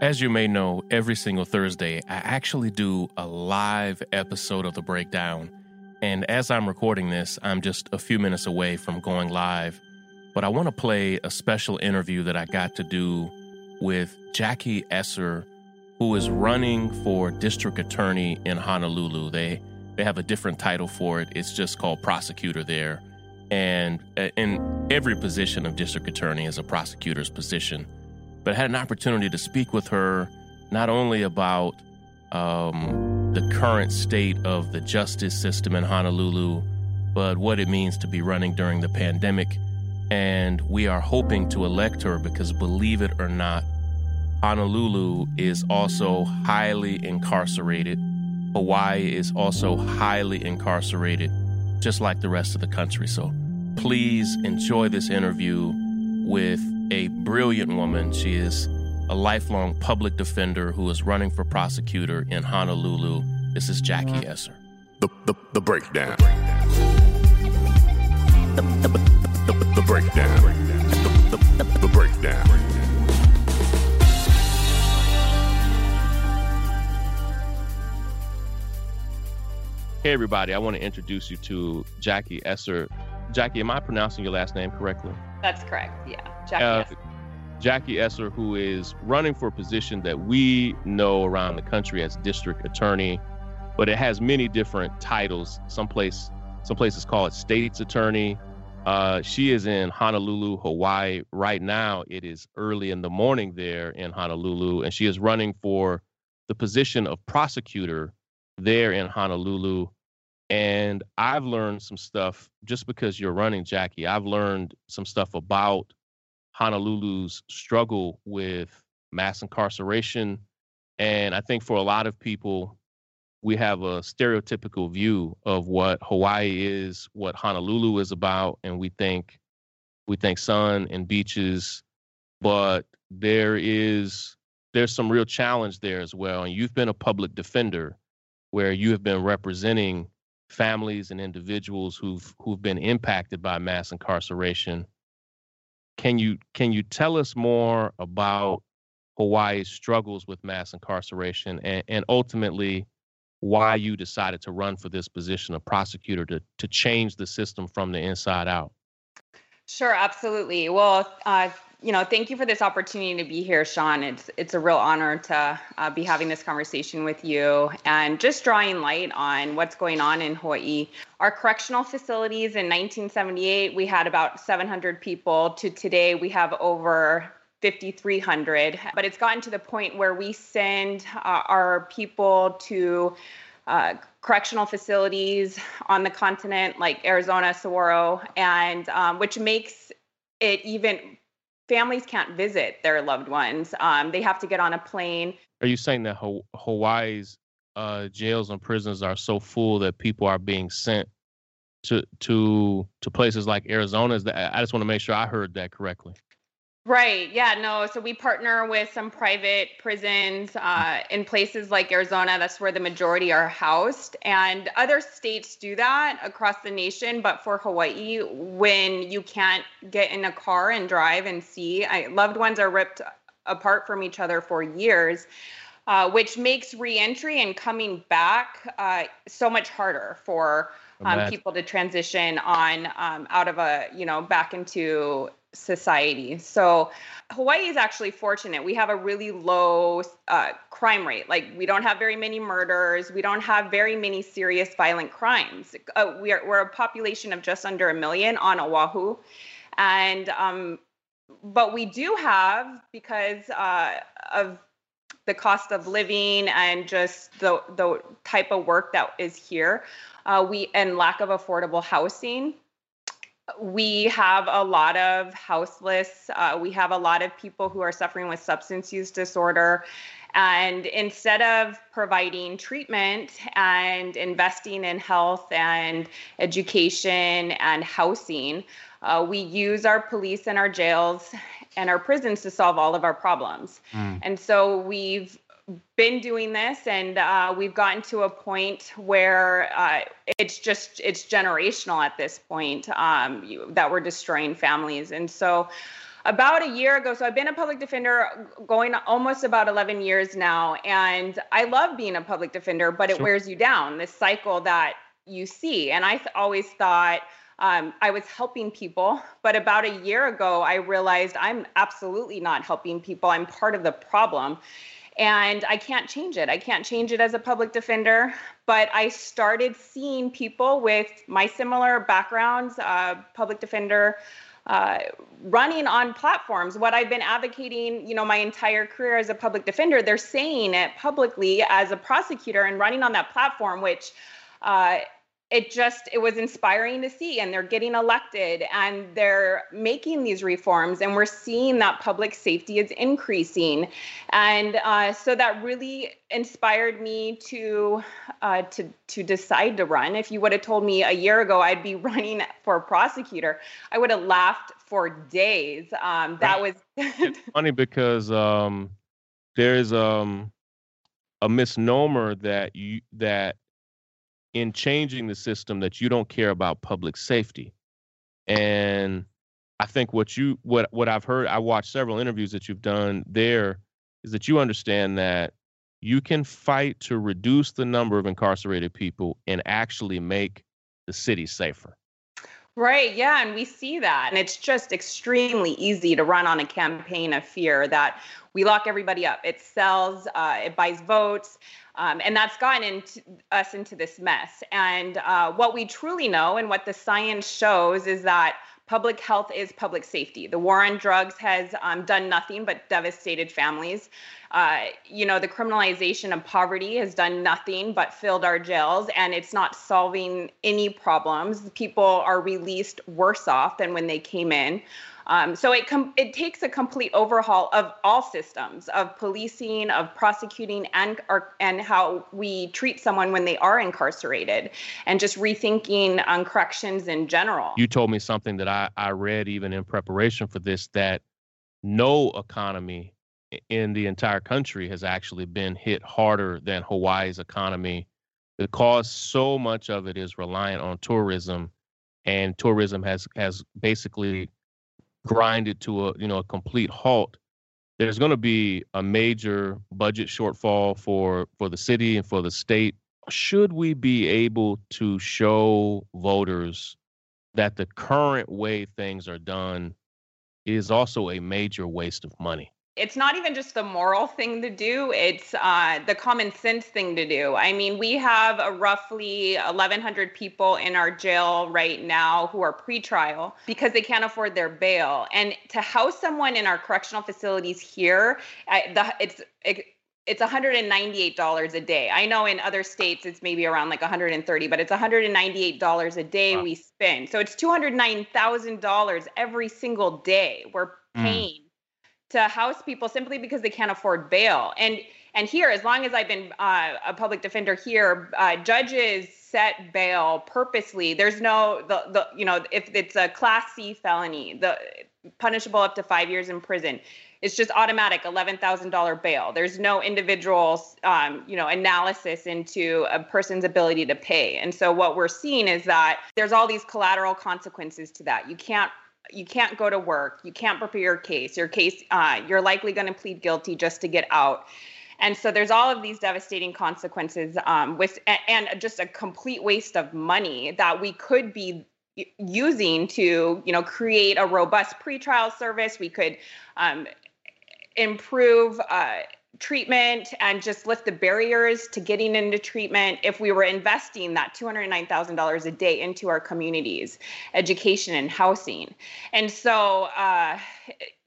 As you may know, every single Thursday, I actually do a live episode of The Breakdown. And as I'm recording this, I'm just a few minutes away from going live. But I want to play a special interview that I got to do with Jacquie Esser, who is running for district attorney in Honolulu. They have a different title for it. It's just called prosecutor there. And in every position of district attorney is a prosecutor's position. But I had an opportunity to speak with her not only about the current state of the justice system in Honolulu, but what it means to be running during the pandemic. And we are hoping to elect her because, believe it or not, Honolulu is also highly incarcerated. Hawaii is also highly incarcerated, just like the rest of the country. So please enjoy this interview with a brilliant woman. She is a lifelong public defender who is running for prosecutor in Honolulu. This is Jacquie Esser. The breakdown. The breakdown. The breakdown. Hey everybody, I want to introduce you to Jacquie Esser. Jacquie, am I pronouncing your last name correctly? That's correct, yeah. Jacquie Esser. Jacquie Esser, who is running for a position that we know around the country as district attorney, but it has many different titles. Some places call it state's attorney. She is in Honolulu, Hawaii. Right now, it is early in the morning there in Honolulu, and she is running for the position of prosecutor there in Honolulu. And I've learned some stuff just because you're running, Jacquie. I've learned some stuff about Honolulu's struggle with mass incarceration. And I think for a lot of people, we have a stereotypical view of what Hawaii is, what Honolulu is about. And we think sun and beaches, but there's some real challenge there as well. And you've been a public defender where you have been representing families and individuals who've been impacted by mass incarceration. Can you tell us more about Hawaii's struggles with mass incarceration and ultimately why you decided to run for this position of prosecutor to change the system from the inside out? Sure, absolutely. Well, thank you for this opportunity to be here, Sean. It's a real honor to be having this conversation with you and just drawing light on what's going on in Hawaii. Our correctional facilities in 1978, we had about 700 people. To today, we have over 5,300. But it's gotten to the point where we send our people to correctional facilities on the continent, like Arizona, Saguaro, and which makes it even... Families can't visit their loved ones. They have to get on a plane. Are you saying that Hawaii's jails and prisons are so full that people are being sent to places like Arizona? I just want to make sure I heard that correctly. Right. Yeah, no. So we partner with some private prisons in places like Arizona. That's where the majority are housed. And other states do that across the nation. But for Hawaii, when you can't get in a car and drive and see, loved ones are ripped apart from each other for years, which makes reentry and coming back so much harder for people to transition on out of a, back into society. So Hawaii is actually fortunate. We have a really low crime rate. Like we don't have very many murders. We don't have very many serious violent crimes. We're a population of just under 1 million on Oahu. And, but we do have, because of the cost of living and just the type of work that is here, and lack of affordable housing, We have a lot of houseless. We have a lot of people who are suffering with substance use disorder. And instead of providing treatment and investing in health and education and housing, we use our police and our jails and our prisons to solve all of our problems. Mm. And so we've been doing this, and we've gotten to a point where it's generational at this point that we're destroying families. And so about a year ago, so I've been a public defender going almost about 11 years now, and I love being a public defender, but it wears you down, this cycle that you see. And I always thought I was helping people, but about a year ago, I realized I'm absolutely not helping people. I'm part of the problem. And I can't change it. I can't change it as a public defender, but I started seeing people with my similar backgrounds, public defender, running on platforms. What I've been advocating, you know, my entire career as a public defender, they're saying it publicly as a prosecutor and running on that platform, which it was inspiring to see. And they're getting elected and they're making these reforms, and we're seeing that public safety is increasing. And so that really inspired me to decide to run. If you would have told me a year ago I'd be running for prosecutor, I would have laughed for days. It's funny because there is a misnomer that in changing the system that you don't care about public safety. And I think what I've heard, I watched several interviews that you've done there, is that you understand that you can fight to reduce the number of incarcerated people and actually make the city safer. Right. Yeah. And we see that. And it's just extremely easy to run on a campaign of fear that we lock everybody up. It sells, it buys votes. And that's gotten us into this mess. And what we truly know and what the science shows is that public health is public safety. The war on drugs has done nothing but devastated families. The criminalization of poverty has done nothing but filled our jails, and it's not solving any problems. People are released worse off than when they came in. So it takes a complete overhaul of all systems, of policing, of prosecuting, and how we treat someone when they are incarcerated, and just rethinking on corrections in general. You told me something that I read even in preparation for this, that no economy in the entire country has actually been hit harder than Hawaii's economy, because so much of it is reliant on tourism, and tourism has basically grinded to a complete halt. There's going to be a major budget shortfall for the city and for the state. Should we be able to show voters that the current way things are done is also a major waste of money? It's not even just the moral thing to do, it's the common sense thing to do. I mean, we have roughly 1,100 people in our jail right now who are pretrial because they can't afford their bail. And to house someone in our correctional facilities here, it's $198 a day. I know in other states it's maybe around like $130, but it's $198 a day. Wow. We spend. So it's $209,000 every single day we're paying to house people simply because they can't afford bail. And here, as long as I've been a public defender here, judges set bail purposely. There's if it's a Class C felony, the punishable up to 5 years in prison. It's just automatic $11,000 bail. There's no individual, analysis into a person's ability to pay. And so what we're seeing is that there's all these collateral consequences to that. You can't go to work. You can't prepare your case. You're likely going to plead guilty just to get out. And so there's all of these devastating consequences and just a complete waste of money that we could be using to, create a robust pretrial service. We could improve treatment and just lift the barriers to getting into treatment if we were investing that $209,000 a day into our communities, education and housing. And so,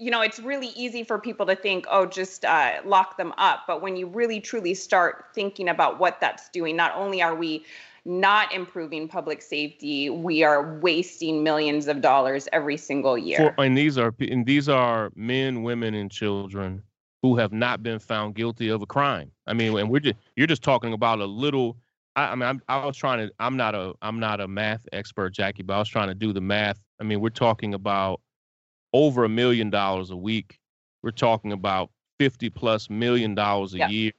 it's really easy for people to think, just lock them up. But when you really, truly start thinking about what that's doing, not only are we not improving public safety, we are wasting millions of dollars every single year. And these are men, women, and children who have not been found guilty of a crime. I mean, and you're just talking about a little. I'm not a math expert, Jackie, but I was trying to do the math. I mean, we're talking about over $1 million a week. We're talking about $50+ million a year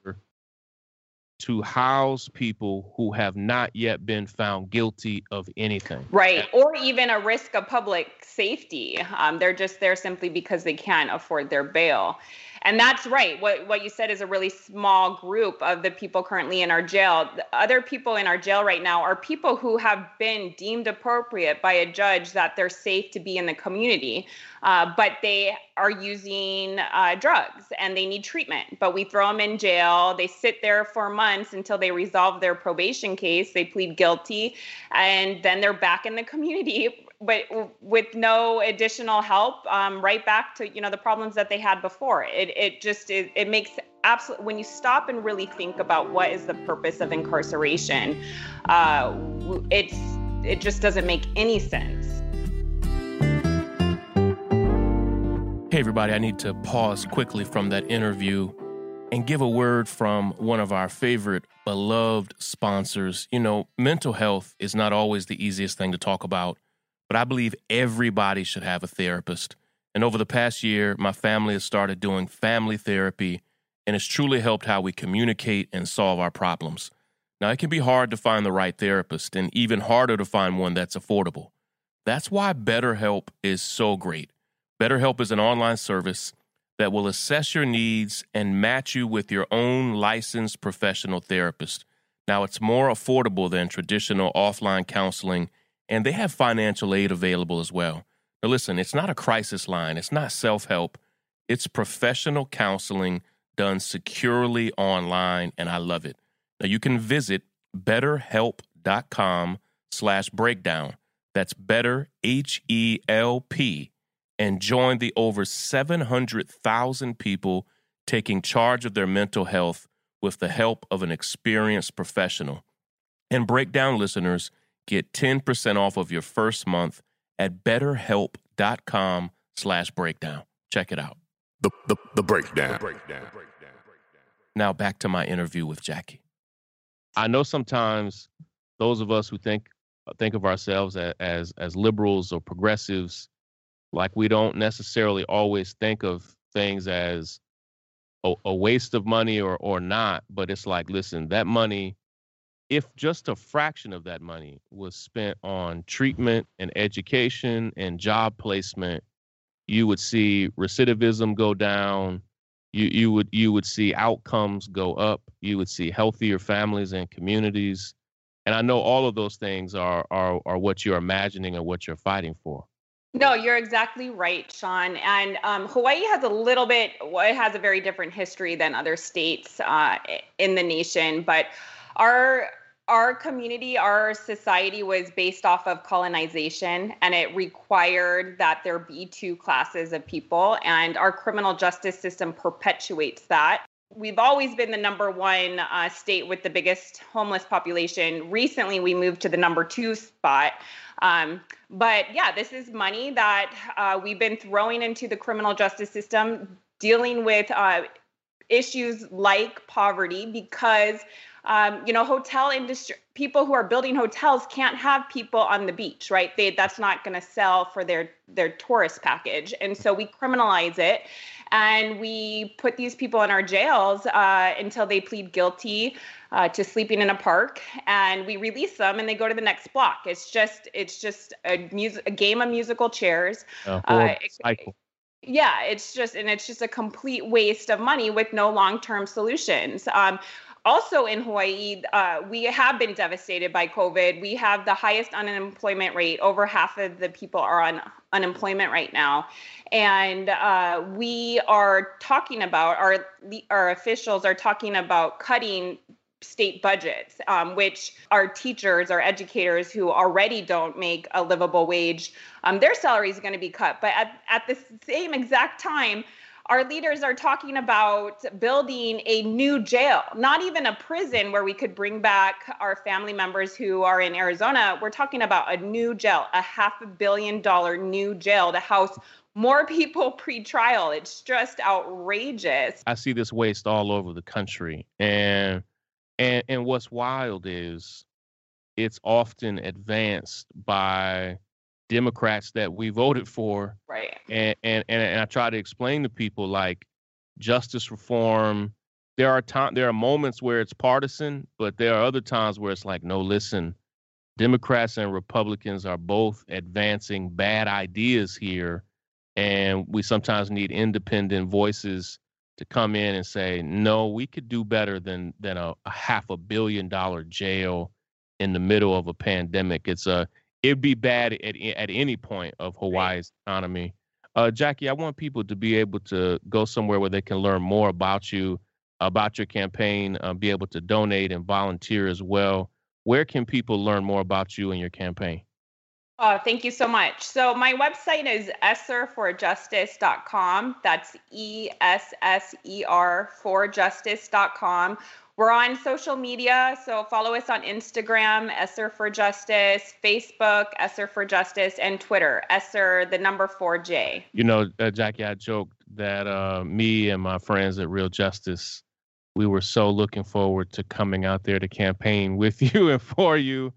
to house people who have not yet been found guilty of anything. Right. Or even a risk of public safety. They're just there simply because they can't afford their bail. And that's right. What you said is a really small group of the people currently in our jail. The other people in our jail right now are people who have been deemed appropriate by a judge that they're safe to be in the community, but they are using drugs and they need treatment. But we throw them in jail. They sit there for months until they resolve their probation case. They plead guilty, and then they're back in the community, but with no additional help, right back to, the problems that they had before. It makes absolute, when you stop and really think about what is the purpose of incarceration, it just doesn't make any sense. Hey everybody, I need to pause quickly from that interview and give a word from one of our favorite beloved sponsors. Mental health is not always the easiest thing to talk about, but I believe everybody should have a therapist. And over the past year, my family has started doing family therapy, and it's truly helped how we communicate and solve our problems. Now, it can be hard to find the right therapist, and even harder to find one that's affordable. That's why BetterHelp is so great. BetterHelp is an online service that will assess your needs and match you with your own licensed professional therapist. Now, it's more affordable than traditional offline counseling, and they have financial aid available as well. Now listen, it's not a crisis line. It's not self-help. It's professional counseling done securely online, and I love it. Now you can visit betterhelp.com/breakdown. That's better, HELP, and join the over 700,000 people taking charge of their mental health with the help of an experienced professional. And Breakdown listeners get 10% off of your first month at betterhelp.com/breakdown. Check it out. The Breakdown. Now back to my interview with Jackie. I know sometimes those of us who think of ourselves as liberals or progressives, like we don't necessarily always think of things as a waste of money or not, but it's like, listen, that money, if just a fraction of that money was spent on treatment and education and job placement, you would see recidivism go down. You would see outcomes go up. You would see healthier families and communities. And I know all of those things are what you're imagining and what you're fighting for. No, you're exactly right, Sean. And Hawaii has it has a very different history than other states in the nation, but our community, our society was based off of colonization, and it required that there be two classes of people, and our criminal justice system perpetuates that. We've always been the number one state with the biggest homeless population. Recently, we moved to the number two spot. But yeah, this is money that we've been throwing into the criminal justice system, dealing with issues like poverty, because hotel industry, people who are building hotels can't have people on the beach, right? That's not going to sell for their tourist package. And so we criminalize it, and we put these people in our jails until they plead guilty to sleeping in a park, and we release them and they go to the next block. It's just a game of musical chairs. Yeah, it's just a complete waste of money with no long-term solutions. Also in Hawaii, we have been devastated by COVID. We have the highest unemployment rate. Over half of the people are on unemployment right now. And we are talking about, our officials are talking about cutting state budgets, which our teachers, our educators who already don't make a livable wage, their salary is going to be cut. But at the same exact time, our leaders are talking about building a new jail, not even a prison where we could bring back our family members who are in Arizona. We're talking about a new jail, a $500 million new jail to house more people pre-trial. It's just outrageous. I see this waste all over the country. And what's wild is it's often advanced by Democrats that we voted for. Right. And I try to explain to people, like, justice reform, there are moments where it's partisan, but there are other times where it's like, no, listen, Democrats and Republicans are both advancing bad ideas here. And we sometimes need independent voices to come in and say, no, we could do better than a $500 million jail in the middle of a pandemic. It'd be bad at any point of Hawaii's economy. Jackie, I want people to be able to go somewhere where they can learn more about you, about your campaign, be able to donate and volunteer as well. Where can people learn more about you and your campaign? Oh, thank you so much. So my website is EsserForJustice.com. That's ESSER for justice.com. We're on social media, so follow us on Instagram, EsserForJustice, Facebook, EsserForJustice, and Twitter, Esser, 4J. You know, Jackie, I joked that me and my friends at Real Justice, we were so looking forward to coming out there to campaign with you and for you.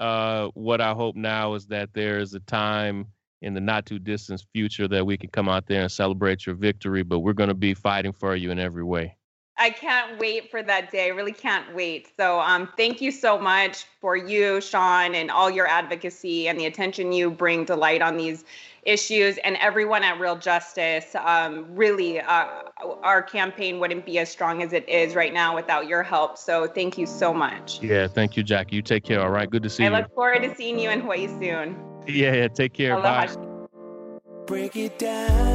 What I hope now is that there is a time in the not too distant future that we can come out there and celebrate your victory, but we're going to be fighting for you in every way. I can't wait for that day. I really can't wait. So thank you so much for you, Sean, and all your advocacy and the attention you bring to light on these issues, and everyone at Real Justice. Our campaign wouldn't be as strong as it is right now without your help. So thank you so much. Yeah, thank you, Jackie. You take care. All right, good to see you. I look forward to seeing you in Hawaii soon. Yeah, take care. Aloha. Bye. Break it down.